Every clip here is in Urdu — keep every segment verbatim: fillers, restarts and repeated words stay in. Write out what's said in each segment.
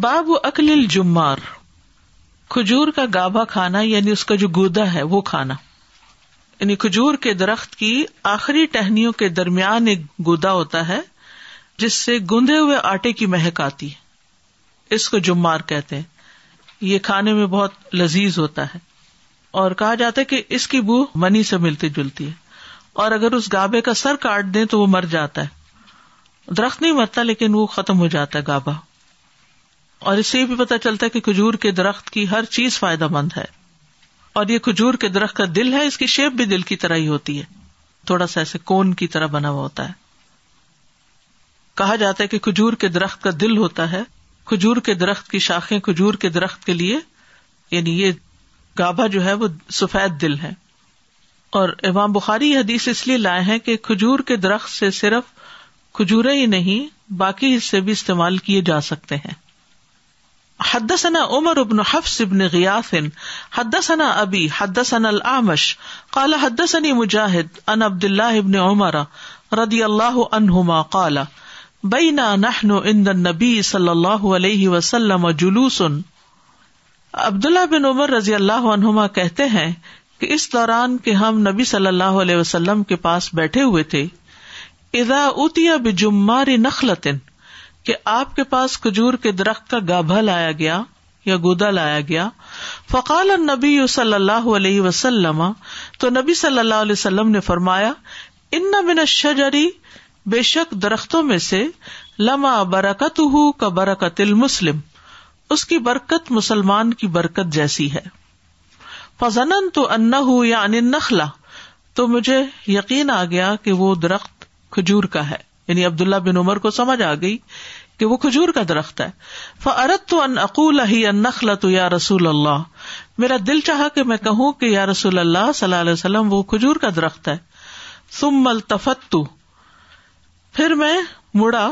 باب اکل الجمار، کھجور کا گابھا کھانا، یعنی اس کا جو گودا ہے وہ کھانا، یعنی کھجور کے درخت کی آخری ٹہنیوں کے درمیان ایک گودا ہوتا ہے جس سے گندے ہوئے آٹے کی مہک آتی ہے، اس کو جمار کہتے ہیں. یہ کھانے میں بہت لذیذ ہوتا ہے اور کہا جاتا ہے کہ اس کی بو منی سے ملتی جلتی ہے، اور اگر اس گابے کا سر کاٹ دیں تو وہ مر جاتا ہے، درخت نہیں مرتا لیکن وہ ختم ہو جاتا ہے گابا. اور اس سے بھی پتہ چلتا ہے کہ کھجور کے درخت کی ہر چیز فائدہ مند ہے، اور یہ کھجور کے درخت کا دل ہے، اس کی شیپ بھی دل کی طرح ہی ہوتی ہے، تھوڑا سا ایسے کون کی طرح بنا ہوا ہوتا ہے. کہا جاتا ہے کہ کھجور کے درخت کا دل ہوتا ہے، کھجور کے درخت کی شاخیں کھجور کے درخت کے لیے، یعنی یہ گابھا جو ہے وہ سفید دل ہے. اور امام بخاری یہ حدیث اس لیے لائے ہیں کہ کھجور کے درخت سے صرف کھجوریں ہی نہیں باقی حصے بھی استعمال کیے جا سکتے ہیں. حدثنا عمر بن حفص بن غیاث حدثنا ابی حدثنا الاعمش قال حدثني مجاہد عن عبد اللہ بن عمر رضی اللہ عنہما قال بینا نحن عند النبی صلی اللہ علیہ وسلم جلوس. عبداللہ بن عمر رضی اللہ عنہما کہتے ہیں کہ اس دوران کہ ہم نبی صلی اللہ علیہ وسلم کے پاس بیٹھے ہوئے تھے، اذا اتی بجمار نخلۃ، کہ آپ کے پاس کھجور کے درخت کا گابھا لایا گیا یا گودا لایا گیا. فقال النبی صلی اللہ علیہ وسلم، تو نبی صلی اللہ علیہ وسلم نے فرمایا، ان من الشجر، بے شک درختوں میں سے، لما برکتہ کبرکت المسلم، اس کی برکت مسلمان کی برکت جیسی ہے. فظننت انہ یعنی النخلہ، تو مجھے یقین آ گیا کہ وہ درخت کھجور کا ہے، یعنی عبداللہ بن عمر کو سمجھ آ گئی کہ وہ کھجور کا درخت ہے. فأردت أن أقول هي النخلة يا رسول اللہ، میرا دل چاہا کہ میں کہوں کہ یا رسول اللہ صلی اللہ علیہ وسلم وہ کھجور کا درخت ہے. ثم التفت، پھر میں مڑا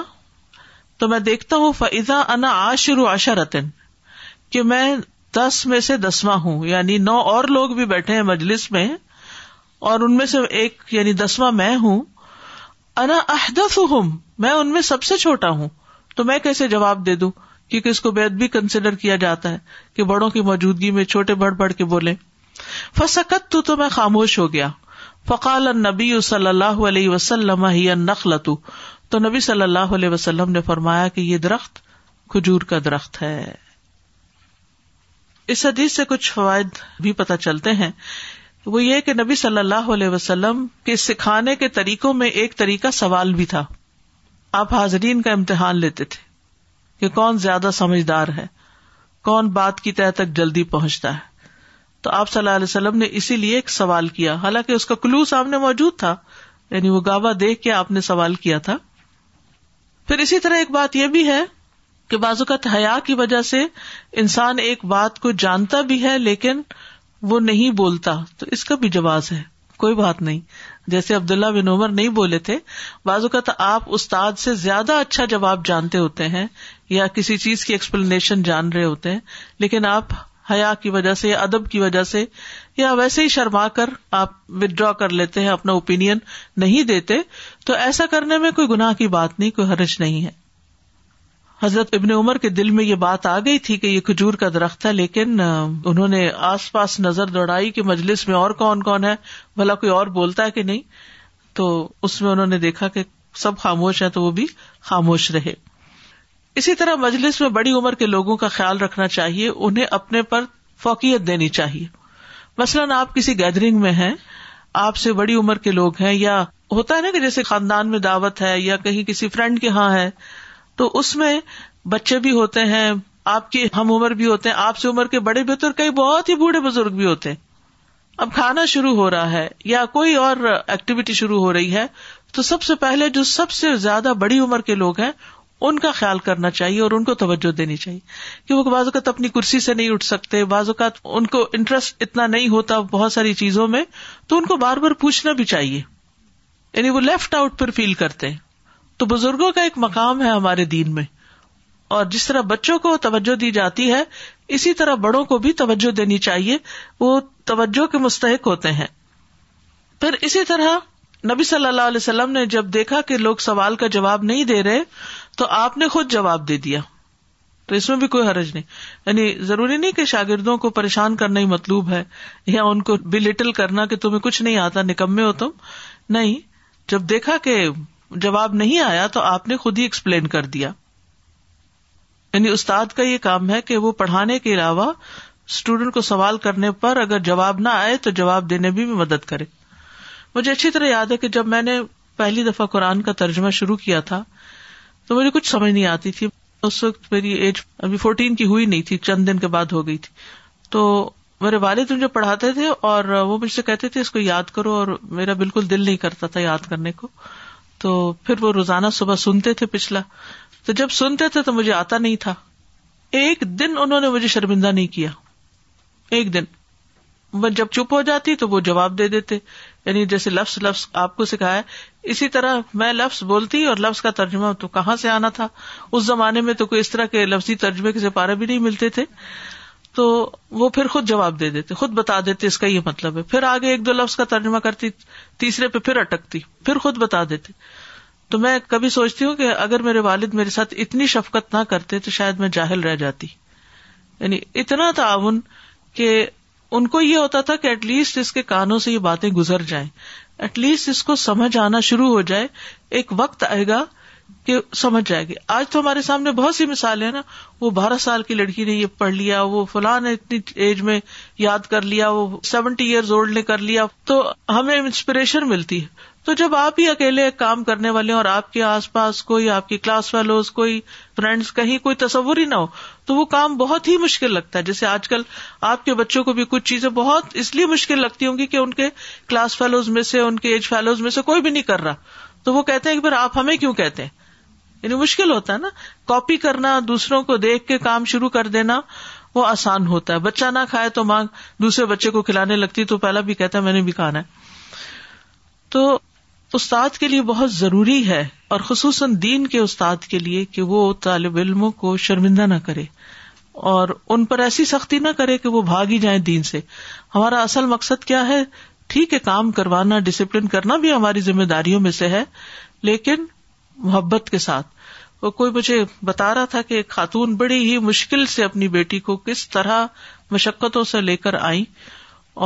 تو میں دیکھتا ہوں، فإذا أنا عاشر عشرة، کہ میں دس میں سے دسواں ہوں، یعنی نو اور لوگ بھی بیٹھے ہیں مجلس میں اور ان میں سے ایک یعنی دسواں میں ہوں. انا احدثہم، میں ان میں سب سے چھوٹا ہوں، تو میں کیسے جواب دے دوں، کیونکہ اس کو بے ادبی کنسیڈر کیا جاتا ہے کہ بڑوں کی موجودگی میں چھوٹے بڑھ بڑھ کے بولیں. فسکت، تو میں خاموش ہو گیا. فقال النبی صلی اللہ علیہ وسلم ہی النخلۃ، تو نبی صلی اللہ علیہ وسلم نے فرمایا کہ یہ درخت کھجور کا درخت ہے. اس حدیث سے کچھ فوائد بھی پتہ چلتے ہیں. وہ یہ کہ نبی صلی اللہ علیہ وسلم کے سکھانے کے طریقوں میں ایک طریقہ سوال بھی تھا. آپ حاضرین کا امتحان لیتے تھے کہ کون زیادہ سمجھدار ہے، کون بات کی تہہ تک جلدی پہنچتا ہے. تو آپ صلی اللہ علیہ وسلم نے اسی لیے ایک سوال کیا، حالانکہ اس کا کلو سامنے موجود تھا، یعنی وہ گابا دیکھ کے آپ نے سوال کیا تھا. پھر اسی طرح ایک بات یہ بھی ہے کہ بعض اوقات حیا کی وجہ سے انسان ایک بات کو جانتا بھی ہے لیکن وہ نہیں بولتا، تو اس کا بھی جواز ہے، کوئی بات نہیں. جیسے عبداللہ بن عمر نہیں بولے تھے، بعض اوقات آپ استاد سے زیادہ اچھا جواب جانتے ہوتے ہیں یا کسی چیز کی ایکسپلینیشن جان رہے ہوتے ہیں، لیکن آپ حیا کی وجہ سے یا ادب کی وجہ سے یا ویسے ہی شرما کر آپ وتڈرا کر لیتے ہیں، اپنا اوپینین نہیں دیتے. تو ایسا کرنے میں کوئی گناہ کی بات نہیں، کوئی حرج نہیں ہے. حضرت ابن عمر کے دل میں یہ بات آ گئی تھی کہ یہ کھجور کا درخت ہے، لیکن انہوں نے آس پاس نظر دوڑائی کہ مجلس میں اور کون کون ہے، بھلا کوئی اور بولتا ہے کہ نہیں. تو اس میں انہوں نے دیکھا کہ سب خاموش ہیں تو وہ بھی خاموش رہے. اسی طرح مجلس میں بڑی عمر کے لوگوں کا خیال رکھنا چاہیے، انہیں اپنے پر فوقیت دینی چاہیے. مثلاً آپ کسی گیدرنگ میں ہیں، آپ سے بڑی عمر کے لوگ ہیں، یا ہوتا ہے نا کہ جیسے خاندان میں دعوت ہے یا کہیں کسی فرینڈ کے ہاں ہے، تو اس میں بچے بھی ہوتے ہیں، آپ کے ہم عمر بھی ہوتے ہیں، آپ سے عمر کے بڑے بھی ہوتے ہیں، اور کئی بہت ہی بوڑھے بزرگ بھی ہوتے ہیں. اب کھانا شروع ہو رہا ہے یا کوئی اور ایکٹیویٹی شروع ہو رہی ہے، تو سب سے پہلے جو سب سے زیادہ بڑی عمر کے لوگ ہیں ان کا خیال کرنا چاہیے اور ان کو توجہ دینی چاہیے، کہ وہ بعض اوقات اپنی کرسی سے نہیں اٹھ سکتے، بعض اوقات ان کو انٹرسٹ اتنا نہیں ہوتا بہت ساری چیزوں میں، تو ان کو بار بار پوچھنا بھی چاہیے، یعنی وہ لیفٹ آؤٹ پر فیل کرتے ہیں. تو بزرگوں کا ایک مقام ہے ہمارے دین میں، اور جس طرح بچوں کو توجہ دی جاتی ہے اسی طرح بڑوں کو بھی توجہ دینی چاہیے، وہ توجہ کے مستحق ہوتے ہیں. پھر اسی طرح نبی صلی اللہ علیہ وسلم نے جب دیکھا کہ لوگ سوال کا جواب نہیں دے رہے تو آپ نے خود جواب دے دیا. تو اس میں بھی کوئی حرج نہیں. یعنی ضروری نہیں کہ شاگردوں کو پریشان کرنا ہی مطلوب ہے یا ان کو بلٹل کرنا کہ تمہیں کچھ نہیں آتا, نکمے ہو تم. نہیں, جب دیکھا کہ جواب نہیں آیا تو آپ نے خود ہی ایکسپلین کر دیا. یعنی استاد کا یہ کام ہے کہ وہ پڑھانے کے علاوہ اسٹوڈینٹ کو سوال کرنے پر اگر جواب نہ آئے تو جواب دینے بھی مدد کرے. مجھے اچھی طرح یاد ہے کہ جب میں نے پہلی دفعہ قرآن کا ترجمہ شروع کیا تھا تو مجھے کچھ سمجھ نہیں آتی تھی. اس وقت میری ایج ابھی فورٹین کی ہوئی نہیں تھی, چند دن کے بعد ہو گئی تھی. تو میرے والد مجھے پڑھاتے تھے اور وہ مجھ سے کہتے تھے اس کو یاد کرو, اور میرا بالکل دل نہیں کرتا تھا یاد کرنے کو. تو پھر وہ روزانہ صبح سنتے تھے پچھلا, تو جب سنتے تھے تو مجھے آتا نہیں تھا. ایک دن انہوں نے مجھے شرمندہ نہیں کیا, ایک دن. جب چپ ہو جاتی تو وہ جواب دے دیتے. یعنی جیسے لفظ لفظ آپ کو سکھایا, اسی طرح میں لفظ بولتی اور لفظ کا ترجمہ تو کہاں سے آنا تھا. اس زمانے میں تو کوئی اس طرح کے لفظی ترجمے کے سپارے بھی نہیں ملتے تھے. تو وہ پھر خود جواب دے دیتے, خود بتا دیتے اس کا یہ مطلب ہے. پھر آگے ایک دو لفظ کا ترجمہ کرتی, تیسرے پہ پھر اٹکتی, پھر خود بتا دیتے. تو میں کبھی سوچتی ہوں کہ اگر میرے والد میرے ساتھ اتنی شفقت نہ کرتے تو شاید میں جاہل رہ جاتی. یعنی اتنا تعاون کہ ان کو یہ ہوتا تھا کہ ایٹ لیسٹ اس کے کانوں سے یہ باتیں گزر جائیں, ایٹ لیسٹ اس کو سمجھ آنا شروع ہو جائے. ایک وقت آئے گا کہ سمجھ جائے گی. آج تو ہمارے سامنے بہت سی مثالیں ہیں نا, وہ بارہ سال کی لڑکی نے یہ پڑھ لیا, وہ فلاں نے اتنی ایج میں یاد کر لیا, وہ سیونٹی ایئرز اولڈ نے کر لیا. تو ہمیں انسپریشن ملتی ہے. تو جب آپ ہی اکیلے کام کرنے والے اور آپ کے آس پاس کوئی, آپ کی کلاس فیلوز, کوئی فرینڈز, کہیں کوئی تصور ہی نہ ہو تو وہ کام بہت ہی مشکل لگتا ہے. جیسے آج کل آپ کے بچوں کو بھی کچھ چیزیں بہت اس لیے مشکل لگتی ہوں گی کہ ان کے کلاس فیلوز میں سے, ان کے ایج فیلوز میں سے کوئی بھی نہیں کر رہا. تو وہ کہتے ہیں کہ پھر آپ ہمیں کیوں کہتے ہیں. یعنی مشکل ہوتا ہے نا, کاپی کرنا, دوسروں کو دیکھ کے کام شروع کر دینا وہ آسان ہوتا ہے. بچہ نہ کھائے تو ماں دوسرے بچے کو کھلانے لگتی تو پہلا بھی کہتا ہے میں نے بھی کھانا ہے. تو استاد کے لیے بہت ضروری ہے, اور خصوصاً دین کے استاد کے لیے, کہ وہ طالب علموں کو شرمندہ نہ کرے اور ان پر ایسی سختی نہ کرے کہ وہ بھاگ ہی جائیں دین سے. ہمارا اصل مقصد کیا ہے, ٹھیک ہے کام کروانا, ڈسپلن کرنا بھی ہماری ذمہ داریوں میں سے ہے, لیکن محبت کے ساتھ. وہ کوئی مجھے بتا رہا تھا کہ ایک خاتون بڑی ہی مشکل سے اپنی بیٹی کو کس طرح مشقتوں سے لے کر آئی,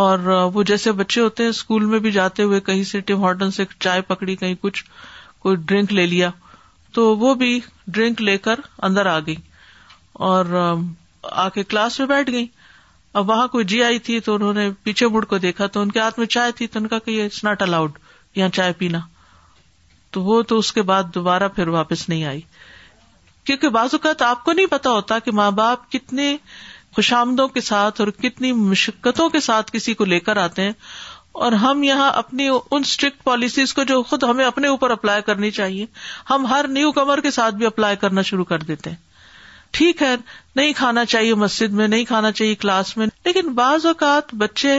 اور وہ جیسے بچے ہوتے ہیں اسکول میں بھی جاتے ہوئے کہیں سے ٹم ہارٹن سے چائے پکڑی, کہیں کچھ کوئی ڈرنک لے لیا, تو وہ بھی ڈرنک لے کر اندر آ گئی اور آ کے کلاس میں بیٹھ گئی. اب وہاں کوئی جی آئی تھی تو انہوں نے پیچھے مڑ کو دیکھا تو ان کے ہاتھ میں چائے تھی, تو ان کا کہ یہ اٹس ناٹ الاؤڈ یہاں چائے پینا. تو وہ تو اس کے بعد دوبارہ پھر واپس نہیں آئی. کیونکہ بعض اوقات آپ کو نہیں پتا ہوتا کہ ماں باپ کتنے خوش آمدوں کے ساتھ اور کتنی مشقتوں کے ساتھ کسی کو لے کر آتے ہیں, اور ہم یہاں اپنی ان اسٹرکٹ پالیسیز کو جو خود ہمیں اپنے اوپر اپلائی کرنی چاہیے, ہم ہر نیو کمر کے ساتھ بھی اپلائی کرنا شروع کر دیتے ہیں. ٹھیک ہے نہیں کھانا چاہیے مسجد میں, نہیں کھانا چاہیے کلاس میں, لیکن بعض اوقات بچے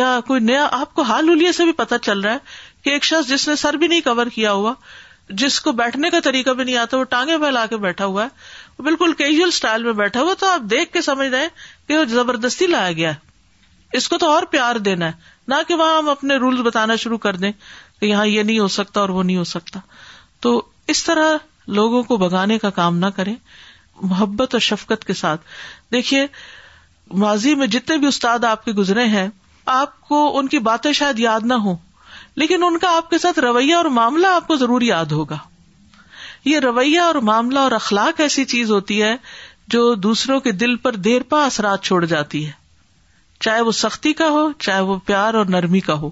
یا کوئی نیا, آپ کو حال حلیہ سے بھی پتا چل رہا ہے کہ ایک شخص جس نے سر بھی نہیں کور کیا ہوا, جس کو بیٹھنے کا طریقہ بھی نہیں آتا, وہ ٹانگیں پھیلا کے بیٹھا ہوا ہے, بالکل کیجول سٹائل میں بیٹھا ہوا, تو آپ دیکھ کے سمجھ رہے ہیں کہ وہ زبردستی لایا گیا ہے. اس کو تو اور پیار دینا ہے, نہ کہ وہاں ہم اپنے رولز بتانا شروع کر دیں کہ یہاں یہ نہیں ہو سکتا اور وہ نہیں ہو سکتا. تو اس طرح لوگوں کو بھگانے کا کام نہ کریں, محبت اور شفقت کے ساتھ. دیکھیے ماضی میں جتنے بھی استاد آپ کے گزرے ہیں, آپ کو ان کی باتیں شاید یاد نہ ہوں, لیکن ان کا آپ کے ساتھ رویہ اور معاملہ آپ کو ضرور یاد ہوگا. یہ رویہ اور معاملہ اور اخلاق ایسی چیز ہوتی ہے جو دوسروں کے دل پر دیر پا اثرات چھوڑ جاتی ہے, چاہے وہ سختی کا ہو, چاہے وہ پیار اور نرمی کا ہو.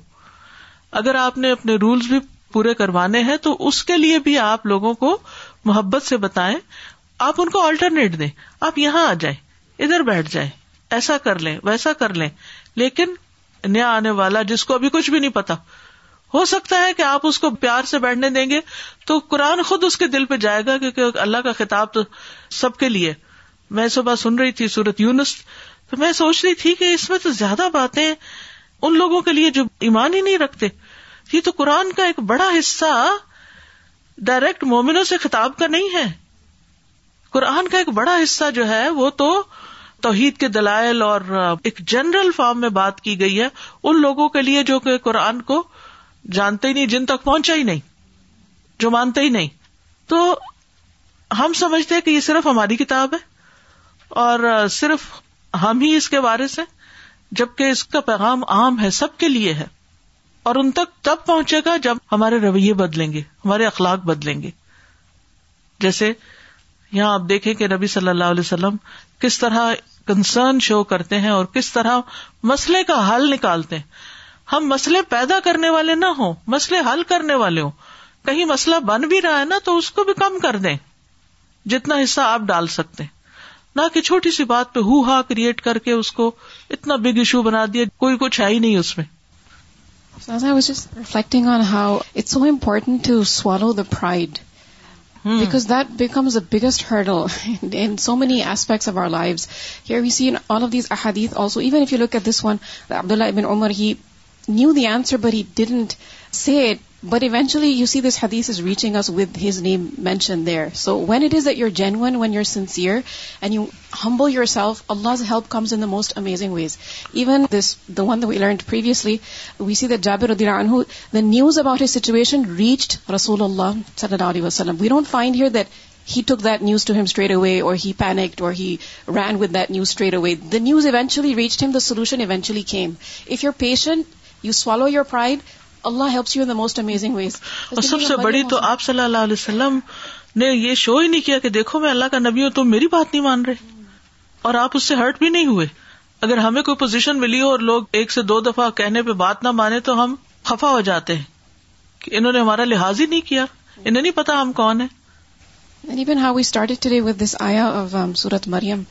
اگر آپ نے اپنے رولز بھی پورے کروانے ہیں تو اس کے لیے بھی آپ لوگوں کو محبت سے بتائیں. آپ ان کو آلٹرنیٹ دیں, آپ یہاں آ جائیں, ادھر بیٹھ جائیں, ایسا کر لیں, ویسا کر لیں. لیکن نیا آنے والا جس کو ابھی کچھ بھی نہیں پتا, ہو سکتا ہے کہ آپ اس کو پیار سے بیٹھنے دیں گے تو قرآن خود اس کے دل پہ جائے گا, کیونکہ اللہ کا خطاب تو سب کے لیے. میں صبح سن رہی تھی سورۃ یونس, تو میں سوچ رہی تھی کہ اس میں تو زیادہ باتیں ان لوگوں کے لیے جو ایمان ہی نہیں رکھتے. یہ تو قرآن کا ایک بڑا حصہ ڈائریکٹ مومنوں سے خطاب کا نہیں ہے. قرآن کا ایک بڑا حصہ جو ہے وہ تو توحید کے دلائل اور ایک جنرل فارم میں بات کی گئی ہے ان لوگوں کے لیے جو کہ قرآن کو جانتے ہی نہیں, جن تک پہنچا ہی نہیں, جو مانتے ہی نہیں. تو ہم سمجھتے ہیں کہ یہ صرف ہماری کتاب ہے, اور صرف ہم ہی اس کے وارث ہیں، جبکہ اس کا پیغام عام ہے، سب کے لیے ہے، اور ان تک تب پہنچے گا جب ہمارے رویے بدلیں گے، ہمارے اخلاق بدلیں گے. جیسے یہاں آپ دیکھیں کہ نبی صلی اللہ علیہ وسلم کس طرح کنسرن شو کرتے ہیں اور کس طرح مسئلے کا حل نکالتے ہیں. ہم مسئلے پیدا کرنے والے نہ ہوں، مسئلے حل کرنے والے ہوں. کہیں مسئلہ بن بھی رہا ہے نا تو اس کو بھی کم کر دیں جتنا حصہ آپ ڈال سکتے ہیں، نہ کہ چھوٹی سی بات پہ ہو ہا کریٹ کر کے اس کو اتنا بگ ایشو بنا دیا، کوئی کچھ ہے ہی نہیں اس میں. So as I was just reflecting on how it's so important to swallow the pride hmm. because that becomes the biggest hurdle in, in so many aspects of our lives. Here we see in all of these ahadith also, even if you look at this one, Abdullah ibn Umar, he knew the answer but he didn't say it. But eventually you see this hadith is reaching us with his name mentioned there. So when it is that you're genuine, when you're sincere and you humble yourself, Allah's help comes in the most amazing ways. Even this, the one that we learned previously, we see that Jabir radhiyallahu anhu, the news about his situation reached Rasulullah sallallahu alaihi wasallam. We don't find here that he took that news to him straight away or he panicked or he ran with that news straight away. The news eventually reached him, the solution eventually came. If you're patient, you swallow your pride, Allah helps you in the most amazing ways. اور سب سے بڑی تو آپ صلی اللہ علیہ وسلم نے یہ شو ہی نہیں کیا کہ دیکھو میں اللہ کا نبی ہوں تم میری بات نہیں مان رہے، اور آپ اس سے ہرٹ بھی نہیں ہوئے. اگر ہمیں کوئی پوزیشن ملی ہو اور لوگ ایک سے دو دفعہ کہنے پہ بات نہ مانے تو ہم خفا ہو جاتے ہیں کہ انہوں نے ہمارا لحاظ ہی نہیں کیا، انہیں نہیں پتا ہم کون ہیں. And even how we started today with this ayah of um, Surat Maryam,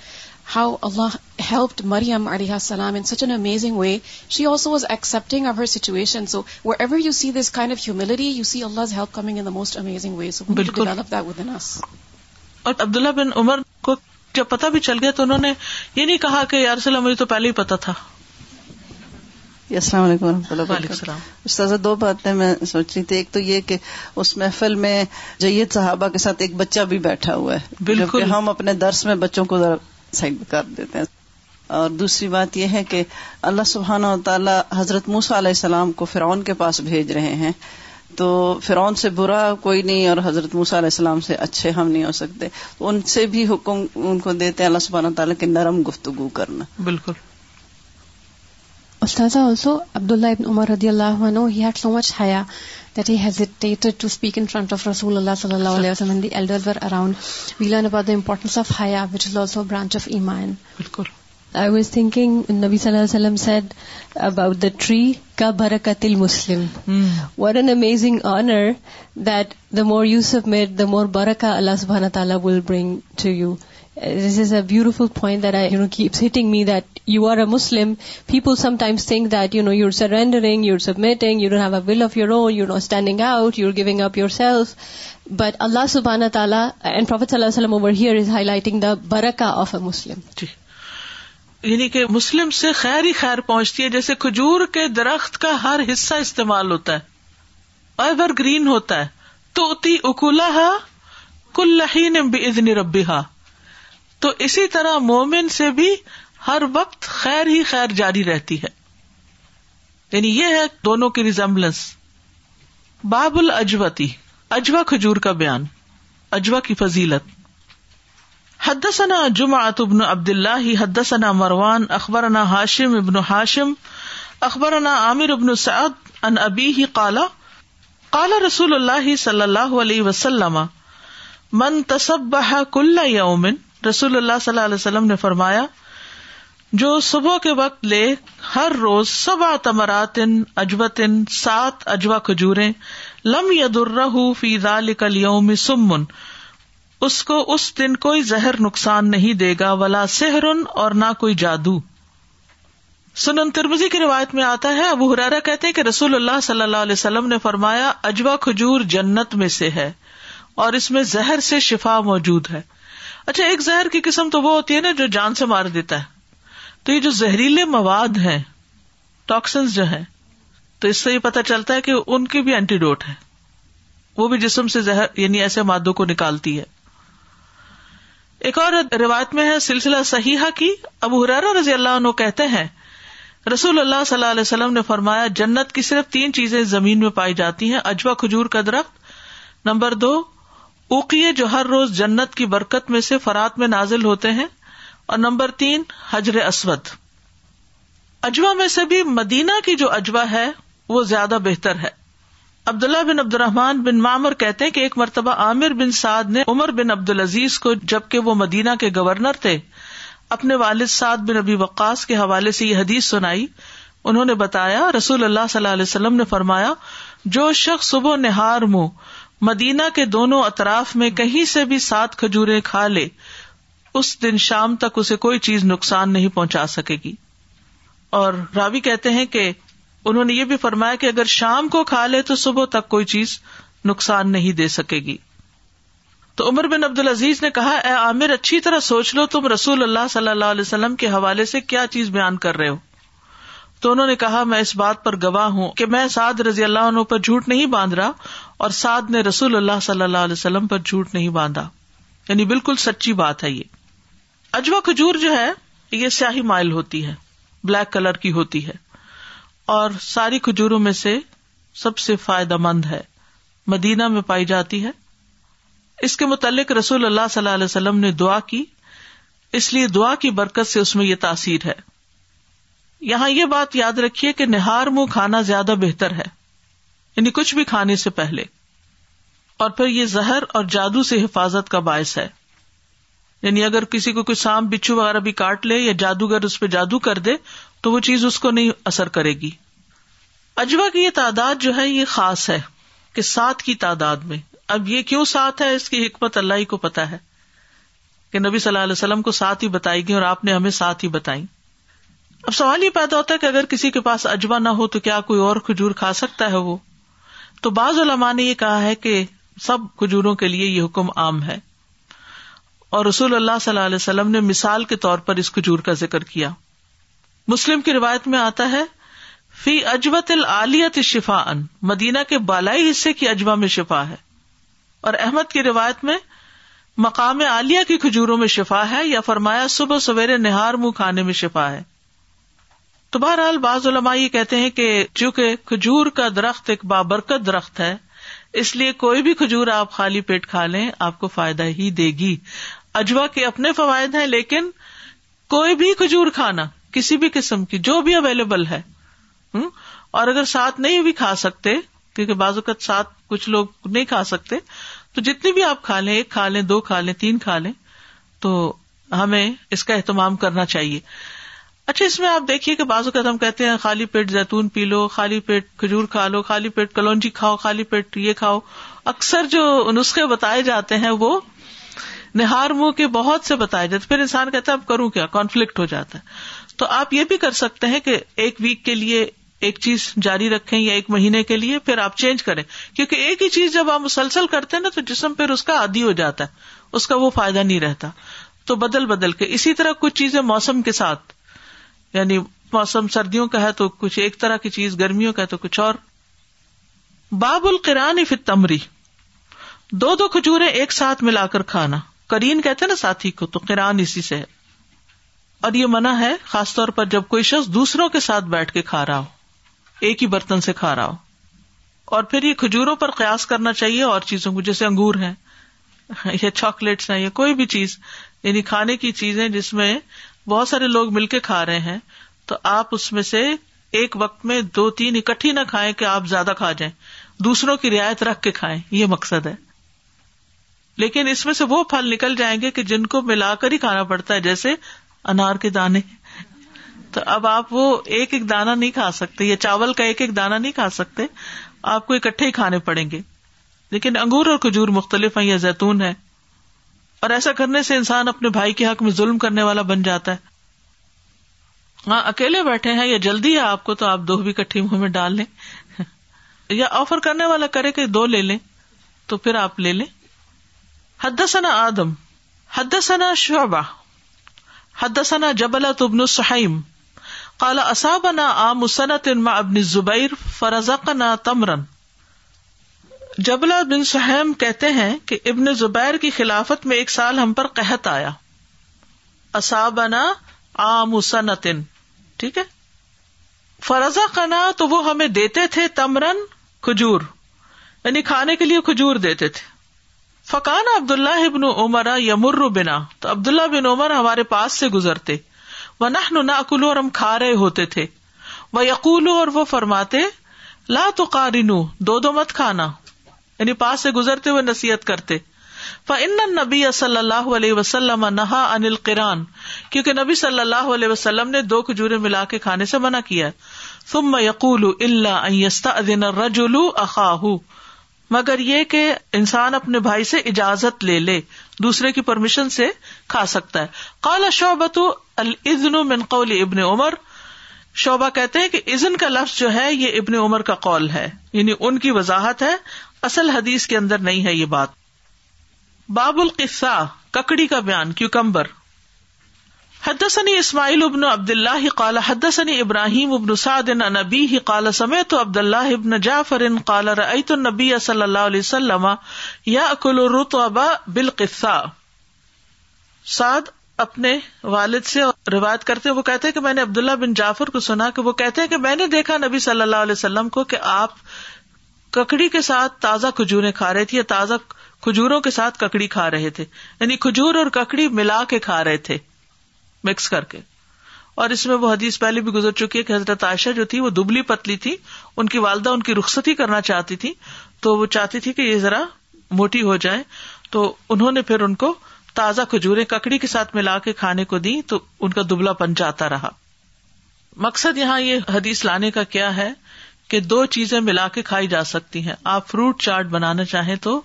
how Allah helped Maryam alayha salam in such an amazing way. She also was accepting of her situation. So wherever you see this kind of humility, you see Allah's help coming in the most amazing way. So we need to develop that within us. اور عبداللہ بن عمر کو جب پتہ بھی چل گیا تو انہوں نے یہ نہیں کہا کہ یا رسول اللہ مجھے تو پہلے ہی پتہ تھا. السلام علیکم و رحمۃ اللہ وبرکاتہ. استاذہ دو باتیں میں سوچ رہی تھی، ایک تو یہ کہ اس محفل میں جید صحابہ کے ساتھ ایک بچہ بھی بیٹھا ہوا ہے، بالکل ہم اپنے درس میں بچوں کو ذرا سائڈ کر دیتے ہیں. اور دوسری بات یہ ہے کہ اللہ سبحانہ و تعالیٰ حضرت موسیٰ علیہ السلام کو فرعون کے پاس بھیج رہے ہیں، تو فرعون سے برا کوئی نہیں اور حضرت موسیٰ علیہ السلام سے اچھے ہم نہیں ہو سکتے. ان سے بھی حکم ان کو دیتے ہیں اللہ سبحانہ و تعالیٰ کے نرم گفتگو کرنا. بالکل استاذہ also Abdullah ibn Umar رضی اللہ عنہ, he had so much haya that he hesitated to speak in front of Rasulullah sallallahu alaihi wasallam and the elders were around. We learn about the importance of haya, which is also a branch of iman. Bilkul. I was thinking Nabi sallallahu alaihi wasallam said about the tree ka barakatil muslim. Mm. What an amazing honor that the more you submit, the more barakah Allah subhanahu wa ta'ala will bring to you. This is a beautiful point that I, you know, keeps hitting me that you are a Muslim. People sometimes think that, you know, you're surrendering, you're submitting, you don't have a will of your own, you're not standing out, you're giving up yourself. But Allah subhanahu wa ta'ala and Prophet sallallahu alaihi wasallam over here is highlighting the barakah of a Muslim. یعنی کہ مسلم سے خیر ہی خیر پہنچتی ہے، جیسے کھجور کے درخت کا ہر حصہ استعمال ہوتا ہے، ایور گرین ہوتا ہے. تؤتی اکلھا کل حین باذن ربھا. تو اسی طرح مومن سے بھی ہر وقت خیر ہی خیر جاری رہتی ہے، یعنی یہ ہے دونوں کی ریزمبلنس. باب الاجوتی، اجوا کھجور کا بیان، اجوا کی فضیلت. حدثنا جمعة بن عبد اللہ حدثنا مروان اخبرنا ہاشم ابن ہاشم اخبرنا عامر ابن سعد عن ابیہ قال قال رسول اللہ صلی اللہ علیہ وسلم من تسبح کل یوم. رسول اللہ صلی اللہ علیہ وسلم نے فرمایا جو صبح کے وقت لے ہر روز سبع تمرات اجوتن، سات اجوا کھجوریں، لم یضرہ فی ذلک الیوم سم، اس کو اس دن کوئی زہر نقصان نہیں دے گا، ولا سحر، اور نہ کوئی جادو. سنن ترمذی کی روایت میں آتا ہے ابو ہریرہ کہتے ہیں کہ رسول اللہ صلی اللہ علیہ وسلم نے فرمایا اجوا کھجور جنت میں سے ہے اور اس میں زہر سے شفا موجود ہے. اچھا، ایک زہر کی قسم تو وہ ہوتی ہے نا جو جان سے مار دیتا ہے، تو یہ جو زہریلے مواد ہیں، ٹاکسنز جو ہیں، تو اس سے یہ پتہ چلتا ہے کہ ان کی بھی اینٹی ڈوٹ ہے، وہ بھی جسم سے زہر یعنی ایسے مادوں کو نکالتی ہے. ایک اور روایت میں ہے سلسلہ صحیحہ کی، ابو ہریرہ رضی اللہ عنہ کہتے ہیں رسول اللہ صلی اللہ علیہ وسلم نے فرمایا جنت کی صرف تین چیزیں زمین میں پائی جاتی ہیں، اجوا کھجور کا درخت، نمبر دو اوقیے جو ہر روز جنت کی برکت میں سے فرات میں نازل ہوتے ہیں، اور نمبر تین حجر اسود. اجوا میں سے بھی مدینہ کی جو اجوا ہے وہ زیادہ بہتر ہے. عبداللہ بن عبد الرحمن بن معمر کہتے ہیں کہ ایک مرتبہ عامر بن سعد نے عمر بن عبد العزیز کو جبکہ وہ مدینہ کے گورنر تھے اپنے والد سعد بن ابی وقاص کے حوالے سے یہ حدیث سنائی. انہوں نے بتایا رسول اللہ صلی اللہ علیہ وسلم نے فرمایا جو شخص صبح نہار منہ مدینہ کے دونوں اطراف میں کہیں سے بھی سات کھجوریں کھا لے اس دن شام تک اسے کوئی چیز نقصان نہیں پہنچا سکے گی. اور راوی کہتے ہیں کہ انہوں نے یہ بھی فرمایا کہ اگر شام کو کھا لے تو صبح تک کوئی چیز نقصان نہیں دے سکے گی. تو عمر بن عبد العزیز نے کہا اے عامر اچھی طرح سوچ لو تم رسول اللہ صلی اللہ علیہ وسلم کے حوالے سے کیا چیز بیان کر رہے ہو. تو انہوں نے کہا میں اس بات پر گواہ ہوں کہ میں سعد رضی اللہ عنہ پر جھوٹ نہیں باندھ رہا اور سعد نے رسول اللہ صلی اللہ علیہ وسلم پر جھوٹ نہیں باندھا. یعنی بالکل سچی بات ہے. یہ اجوا کھجور جو ہے یہ سیاہی مائل ہوتی ہے, بلیک کلر کی ہوتی ہے اور ساری کھجوروں میں سے سب سے فائدہ مند ہے, مدینہ میں پائی جاتی ہے. اس کے متعلق رسول اللہ صلی اللہ علیہ وسلم نے دعا کی, اس لیے دعا کی برکت سے اس میں یہ تاثیر ہے. یہاں یہ بات یاد رکھیے کہ نہار منہ کھانا زیادہ بہتر ہے, یعنی کچھ بھی کھانے سے پہلے, اور پھر یہ زہر اور جادو سے حفاظت کا باعث ہے. یعنی اگر کسی کو کوئی سانپ بچھو وغیرہ بھی کاٹ لے یا جادوگر اس پہ جادو کر دے تو وہ چیز اس کو نہیں اثر کرے گی. اجوا کی یہ تعداد جو ہے یہ خاص ہے کہ سات کی تعداد میں. اب یہ کیوں سات ہے اس کی حکمت اللہ ہی کو پتا ہے کہ نبی صلی اللہ علیہ وسلم کو سات ہی بتائی گئی اور آپ نے ہمیں سات ہی بتائی. اب سوال یہ پیدا ہوتا ہے کہ اگر کسی کے پاس اجوا نہ ہو تو کیا کوئی اور کھجور کھا سکتا ہے وہ؟ تو بعض علماء نے یہ کہا ہے کہ سب کھجوروں کے لیے یہ حکم عام ہے, اور رسول اللہ صلی اللہ علیہ وسلم نے مثال کے طور پر اس کھجور کا ذکر کیا. مسلم کی روایت میں آتا ہے فی اجوۃ العالیۃ شفاء, مدینہ کے بالائی حصے کی اجوا میں شفا ہے. اور احمد کی روایت میں مقام عالیہ کی کھجوروں میں شفا ہے, یا فرمایا صبح سویرے نہار منہ کھانے میں شفا ہے. تو بہرحال بعض علماء یہ کہتے ہیں کہ چونکہ کھجور کا درخت ایک بابرکت درخت ہے اس لیے کوئی بھی کھجور آپ خالی پیٹ کھا لیں آپ کو فائدہ ہی دے گی. اجوا کے اپنے فوائد ہیں لیکن کوئی بھی کھجور کھانا کسی بھی قسم کی جو بھی اویلیبل ہے, اور اگر ساتھ نہیں بھی کھا سکتے کیونکہ بعض اوقات ساتھ کچھ لوگ نہیں کھا سکتے, تو جتنی بھی آپ کھا لیں, ایک کھا لیں, دو کھا لیں, تین کھا لیں, تو ہمیں اس کا اہتمام کرنا چاہیے. اچھا اس میں آپ دیکھیے کہ بعض اوقات ہم کہتے ہیں خالی پیٹ زیتون پی لو, خالی پیٹ کھجور کھا لو, خالی پیٹ کلونجی کھاؤ, خالی پیٹ یہ کھاؤ. اکثر جو نسخے بتائے جاتے ہیں وہ نہار منہ کے بہت سے بتائے جاتے, پھر انسان کہتا ہے اب کروں کیا, کانفلکٹ ہو جاتا ہے. تو آپ یہ بھی کر سکتے ہیں کہ ایک ویک کے لیے ایک چیز جاری رکھیں یا ایک مہینے کے لیے, پھر آپ چینج کریں, کیونکہ ایک ہی چیز جب آپ مسلسل کرتے ہیں نا تو جسم پھر اس کا عادی ہو جاتا ہے, اس کا وہ فائدہ نہیں رہتا. تو بدل بدل کے اسی طرح کچھ چیزیں موسم کے ساتھ, یعنی موسم سردیوں کا ہے تو کچھ ایک طرح کی چیز, گرمیوں کا ہے تو کچھ اور. باب القران فی التمری, دو دو کھجوریں ایک ساتھ ملا کر کھانا. قرین کہتے ہیں نا ساتھی کو, تو قران اسی سے ہے. اور یہ منع ہے خاص طور پر جب کوئی شخص دوسروں کے ساتھ بیٹھ کے کھا رہا ہو, ایک ہی برتن سے کھا رہا ہو. اور پھر یہ کھجوروں پر قیاس کرنا چاہیے اور چیزوں کو, جیسے انگور ہیں یا چاکلیٹس ہیں یا کوئی بھی چیز, یعنی کھانے کی چیزیں جس میں بہت سارے لوگ مل کے کھا رہے ہیں, تو آپ اس میں سے ایک وقت میں دو تین اکٹھی نہ کھائیں کہ آپ زیادہ کھا جائیں, دوسروں کی رعایت رکھ کے کھائیں, یہ مقصد ہے. لیکن اس میں سے وہ پھل نکل جائیں گے کہ جن کو ملا کر ہی کھانا پڑتا ہے, جیسے انار کے دانے. تو اب آپ وہ ایک ایک دانہ نہیں کھا سکتے یا چاول کا ایک ایک دانہ نہیں کھا سکتے, آپ کو اکٹھے ہی کھانے پڑیں گے. لیکن انگور اور کھجور مختلف ہیں یا زیتون ہے, اور ایسا کرنے سے انسان اپنے بھائی کے حق میں ظلم کرنے والا بن جاتا ہے. ہاں اکیلے بیٹھے ہیں یا جلدی ہے آپ کو تو آپ دو بھی اکٹھی منہ میں ڈال لیں, یا آفر کرنے والا کرے کہ دو لے لیں تو پھر آپ لے لیں. حدثنا آدم حدثنا شعبہ حدثنا جبلة بن سحیم قال اصابنا عام سنة مع ابن الزبیر فرزقنا تمرا. جبلہ بن سحیم کہتے ہیں کہ ابن زبیر کی خلافت میں ایک سال ہم پر قحط آیا. اصابنا عام سنة, ٹھیک ہے, فرزقنا تو وہ ہمیں دیتے تھے, تمرن کھجور, یعنی کھانے کے لیے کھجور دیتے تھے. فکان عبداللہ ابن عمر یمر بنا، تو عبداللہ بن عمر ہمارے پاس سے گزرتے، ونحن ناکل، اور ہم کھا رہے ہوتے تھے، ویقول، اور وہ فرماتے، لا تقارنو، دو دو مت کھانا، یعنی پاس سے گزرتے ہوئے نصیحت کرتے. فإن النبی صلی اللہ علیہ وسلم نہا عن القران، کیونکہ نبی صلی اللہ علیہ وسلم نے دو کھجوریں ملا کے کھانے سے منع کیا. ثم یقول الا ان یستأذن الرجل اخاہ، مگر یہ کہ انسان اپنے بھائی سے اجازت لے لے، دوسرے کی پرمیشن سے کھا سکتا ہے. قال شعبۃ الاذن من قول ابن عمر، شعبہ کہتے ہیں کہ اذن کا لفظ جو ہے یہ ابن عمر کا قول ہے، یعنی ان کی وضاحت ہے، اصل حدیث کے اندر نہیں ہے یہ بات. باب القصہ، ککڑی کا بیان، کیوکمبر. حدثني اسماعیل ابن عبد اللہ قال حدثني ابراہیم ابن سعد عن ابیہ قال سمعت عبد اللہ ابن جعفر قال رأیت النبی صلی اللہ علیہ وسلم یأکل الرطب بالقصہ. سعد اپنے والد سے روایت کرتے ہیں، وہ کہتے ہیں کہ میں نے عبداللہ بن جعفر کو سنا کہ وہ کہتے ہیں کہ میں نے دیکھا نبی صلی اللہ علیہ وسلم کو کہ آپ ککڑی کے ساتھ تازہ کھجوریں کھا رہے تھے، یا تازہ کھجوروں کے ساتھ ککڑی کھا رہے تھے، یعنی کھجور اور ککڑی ملا کے کھا رہے تھے، مکس کر کے. اور اس میں وہ حدیث پہلے بھی گزر چکی ہے کہ حضرت عائشہ جو تھی وہ دبلی پتلی تھی، ان کی والدہ ان کی رخصتی کرنا چاہتی تھی، تو وہ چاہتی تھی کہ یہ ذرا موٹی ہو جائیں، تو انہوں نے پھر ان کو تازہ کھجوریں ککڑی کے ساتھ ملا کے کھانے کو دی، تو ان کا دبلا پن جاتا رہا. مقصد یہاں یہ حدیث لانے کا کیا ہے کہ دو چیزیں ملا کے کھائی جا سکتی ہیں. آپ فروٹ چاٹ بنانا چاہیں تو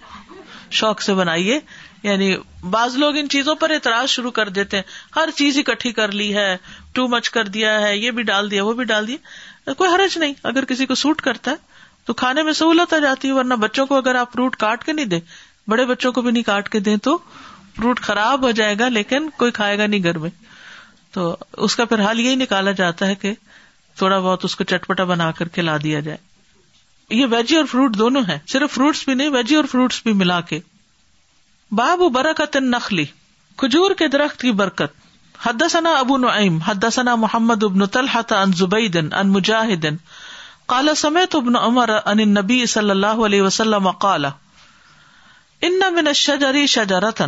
شوق سے بنائیے، یعنی بعض لوگ ان چیزوں پر اعتراض شروع کر دیتے ہیں، ہر چیز اکٹھی کر لی ہے، ٹو مچ کر دیا ہے، یہ بھی ڈال دیا، وہ بھی ڈال دیا. کوئی حرج نہیں، اگر کسی کو سوٹ کرتا ہے تو کھانے میں سہولت آ جاتی ہے، ورنہ بچوں کو اگر آپ فروٹ کاٹ کے نہیں دیں، بڑے بچوں کو بھی نہیں کاٹ کے دیں تو فروٹ خراب ہو جائے گا، لیکن کوئی کھائے گا نہیں گھر میں. تو اس کا پھر حال یہی نکالا جاتا ہے کہ تھوڑا بہت اس کو چٹپٹا بنا کر کے لا دیا جائے. یہ ویجی اور فروٹ دونوں ہیں، صرف فروٹس بھی نہیں، ویجی اور فروٹس بھی ملا کے. باب برکت النخلی، کھجور کے درخت کی برکت. حدثنا ابو نعیم حدثنا محمد بن طلحة عن زبید عن مجاہد قال سمعت ابن عمر عن النبی صلی اللہ علیہ وسلم قال ان من الشجر شجرۃ.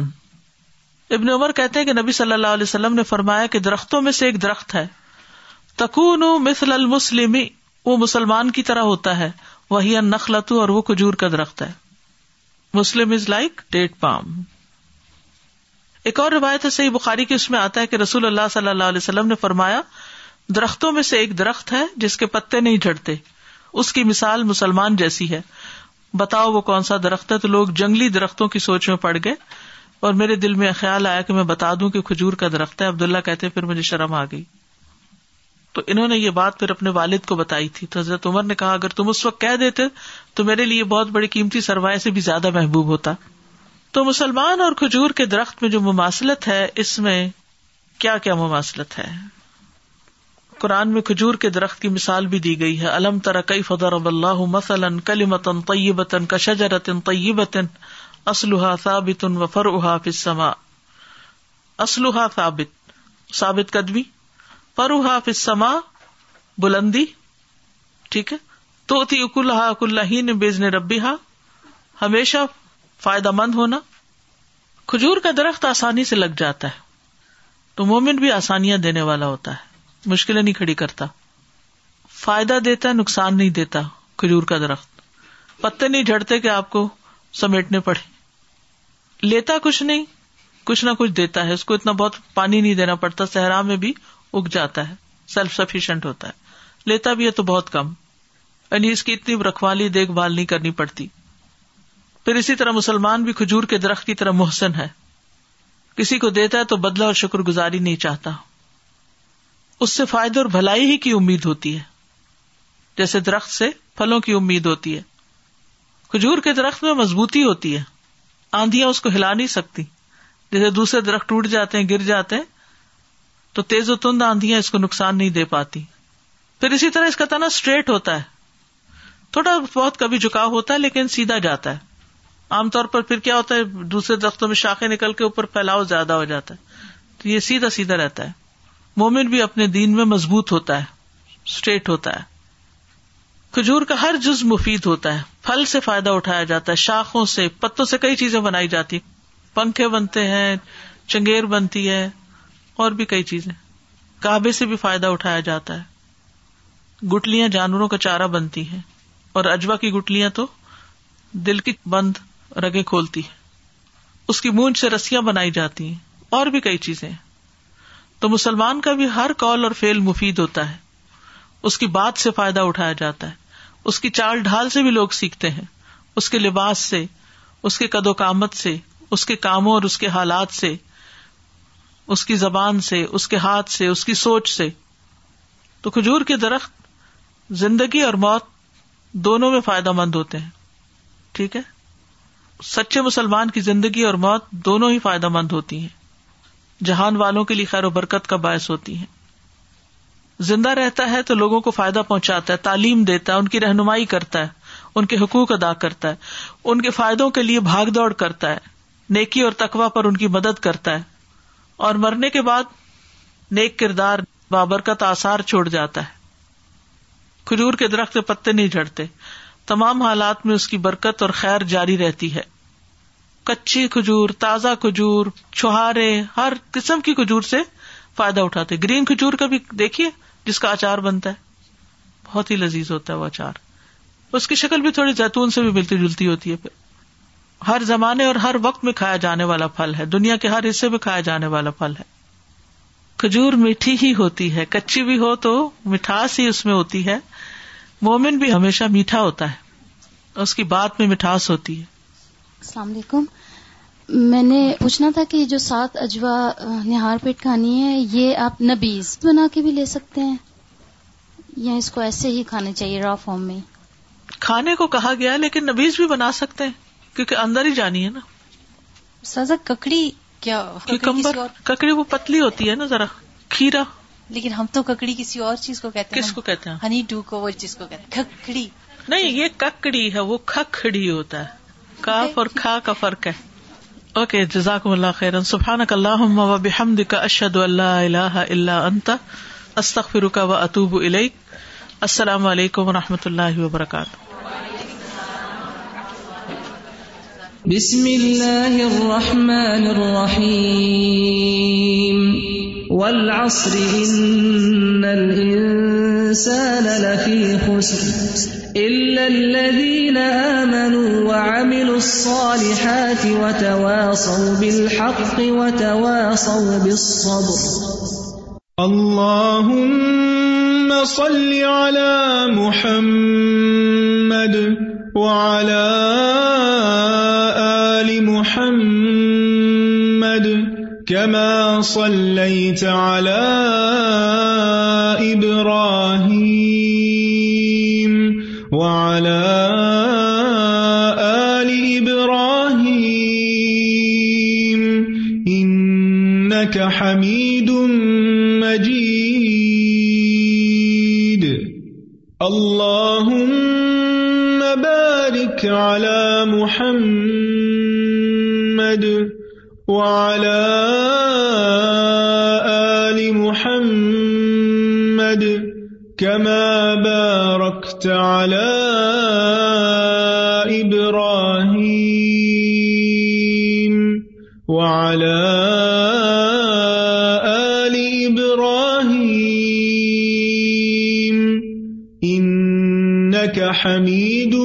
ابن عمر کہتے ہیں کہ نبی صلی اللہ علیہ وسلم نے فرمایا کہ درختوں میں سے ایک درخت ہے، تکون مثل المسلم، وہ مسلمان کی طرح ہوتا ہے، وہی النخلۃ، اور وہ کھجور کا درخت ہے. Muslim is like date palm. ایک اور روایت ہے صحیح بخاری کی، اس میں آتا ہے کہ رسول اللہ صلی اللہ علیہ وسلم نے فرمایا درختوں میں سے ایک درخت ہے جس کے پتے نہیں جھڑتے، اس کی مثال مسلمان جیسی ہے، بتاؤ وہ کون سا درخت ہے. تو لوگ جنگلی درختوں کی سوچ میں پڑ گئے، اور میرے دل میں خیال آیا کہ میں بتا دوں کہ کھجور کا درخت ہے. عبداللہ کہتے پھر مجھے شرم آ گئی، تو انہوں نے یہ بات پھر اپنے والد کو بتائی تھی. تو حضرت عمر نے کہا اگر تم اس وقت کہہ دیتے تو میرے لیے بہت بڑی قیمتی سرمایہ سے بھی زیادہ محبوب ہوتا. تو مسلمان اور کھجور کے درخت میں جو مماثلت ہے، اس میں کیا کیا مماثلت ہے؟ قرآن میں کھجور کے درخت کی مثال بھی دی گئی ہے. الم تر کیف ضرب اللہ مثلا کلمۃ طیبۃ کشجرۃ طیبۃ اصلھا ثابت وفرعھا فی السماء. اصلھا ثابت، ثابت قدمی، فرعھا فی السماء بلندی، ٹھیک ہے، تؤتی اکلھا کل حین باذن ربھا، ہمیشہ فائدہ مند ہونا. کھجور کا درخت آسانی سے لگ جاتا ہے، تو مومن بھی آسانیاں دینے والا ہوتا ہے، مشکلیں نہیں کھڑی کرتا، فائدہ دیتا ہے، نقصان نہیں دیتا. کھجور کا درخت پتے نہیں جھڑتے کہ آپ کو سمیٹنے پڑے، لیتا کچھ نہیں، کچھ نہ کچھ دیتا ہے، اس کو اتنا بہت پانی نہیں دینا پڑتا، صحرا میں بھی اگ جاتا ہے، سیلف سفیشینٹ ہوتا ہے، لیتا بھی ہے تو بہت کم، یعنی اس کی اتنی رکھوالی دیکھ بھال نہیں کرنی پڑتی. پھر اسی طرح مسلمان بھی کھجور کے درخت کی طرح محسن ہے، کسی کو دیتا ہے تو بدلہ اور شکر گزاری نہیں چاہتا، اس سے فائدہ اور بھلائی ہی کی امید ہوتی ہے، جیسے درخت سے پھلوں کی امید ہوتی ہے. کھجور کے درخت میں مضبوطی ہوتی ہے، آندیاں اس کو ہلا نہیں سکتی، جیسے دوسرے درخت ٹوٹ جاتے ہیں، گر جاتے ہیں، تو تیز و تند آندیاں اس کو نقصان نہیں دے پاتی. پھر اسی طرح اس کا تنا اسٹریٹ ہوتا ہے، تھوڑا بہت کبھی جھکاؤ ہوتا ہے لیکن سیدھا جاتا ہے. عام طور پر پھر کیا ہوتا ہے، دوسرے درختوں میں شاخیں نکل کے اوپر پھیلاؤ زیادہ ہو جاتا ہے، تو یہ سیدھا سیدھا رہتا ہے. مومن بھی اپنے دین میں مضبوط ہوتا ہے، اسٹریٹ ہوتا ہے. کھجور کا ہر جز مفید ہوتا ہے، پھل سے فائدہ اٹھایا جاتا ہے, شاخوں سے, پتوں سے کئی چیزیں بنائی جاتی, پنکھے بنتے ہیں, چنگیر بنتی ہے, اور بھی کئی چیزیں. کعبے سے بھی فائدہ اٹھایا جاتا ہے. گٹلیاں جانوروں کا چارہ بنتی ہیں, اور اجوا کی گٹلیاں تو دل کی بند رگیں کھولتی ہیں. اس کی مونج سے رسیاں بنائی جاتی ہیں, اور بھی کئی چیزیں. تو مسلمان کا بھی ہر قول اور فعل مفید ہوتا ہے, اس کی بات سے فائدہ اٹھایا جاتا ہے, اس کی چال ڈھال سے بھی لوگ سیکھتے ہیں, اس کے لباس سے, اس کے قد و قامت سے, اس کے کاموں اور اس کے حالات سے, اس کی زبان سے, اس کے ہاتھ سے, اس کی سوچ سے. تو کھجور کے درخت زندگی اور موت دونوں میں فائدہ مند ہوتے ہیں. ٹھیک ہے, سچے مسلمان کی زندگی اور موت دونوں ہی فائدہ مند ہوتی ہیں, جہان والوں کے لیے خیر و برکت کا باعث ہوتی ہیں. زندہ رہتا ہے تو لوگوں کو فائدہ پہنچاتا ہے, تعلیم دیتا ہے, ان کی رہنمائی کرتا ہے, ان کے حقوق ادا کرتا ہے, ان کے فائدوں کے لیے بھاگ دوڑ کرتا ہے, نیکی اور تقوی پر ان کی مدد کرتا ہے, اور مرنے کے بعد نیک کردار بابرکت آثار چھوڑ جاتا ہے. کھجور کے درخت کے پتے نہیں جھڑتے, تمام حالات میں اس کی برکت اور خیر جاری رہتی ہے. کچی کھجور, تازہ کھجور, چھہارے, ہر قسم کی کھجور سے فائدہ اٹھاتے. گرین کھجور کا بھی دیکھیے جس کا اچار بنتا ہے, بہت ہی لذیذ ہوتا ہے وہ اچار. اس کی شکل بھی تھوڑی زیتون سے بھی ملتی جلتی ہوتی ہے. ہر زمانے اور ہر وقت میں کھایا جانے والا پھل ہے, دنیا کے ہر حصے میں کھایا جانے والا پھل ہے. کھجور میٹھی ہی ہوتی ہے, کچی بھی ہو تو مٹھاس ہی اس میں ہوتی ہے. مومن بھی ہمیشہ میٹھا ہوتا ہے, اس کی بات میں مٹھاس ہوتی ہے. السلام علیکم, میں نے پوچھنا تھا کہ جو سات اجوا نہار پیٹ کھانی ہے, یہ آپ نبیز بنا کے بھی لے سکتے ہیں یا اس کو ایسے ہی کھانے چاہیے را فارم میں؟ کھانے کو کہا گیا ہے, لیکن نبیز بھی بنا سکتے ہیں کیونکہ اندر ہی جانی ہے نا. سازا ککڑی کیا ککمبر؟ ککڑی وہ پتلی ہوتی ہے نا ذرا, کھیرا. لیکن ہم تو ککڑی کسی اور چیز کو کہتے ہیں. کس کو کہتے ہیں؟ ہنی ڈو کو, وہ چیز کو کہتے ہیں ککڑی. نہیں, یہ ککڑی ہے, وہ کھکڑی ہوتا ہے. کاف اور کھا کا فرق ہے. اوکے, جزاکم اللہ خیرا. سبحانک اللہم و بحمدک, اشہد ان لا الہ الا انت, استغفرک و اتوب الیک. السلام علیکم و رحمۃ اللہ وبرکاتہ. بسم اللہ الرحمن الرحیم. والعصر ان الانسان لفی خسر الا الذین آمنوا وعملوا الصالحات وتواصوا بالحق وتواصوا بالصبر. اللہم صل علی محمد وعلی آل محمد كما صليت على إبراهيم وعلى آل إبراهيم إنك حميد مجيد. اللهم بارك على محمد وعلى آل محمد كما باركت على إبراهيم وعلى آل إبراهيم إنك حميد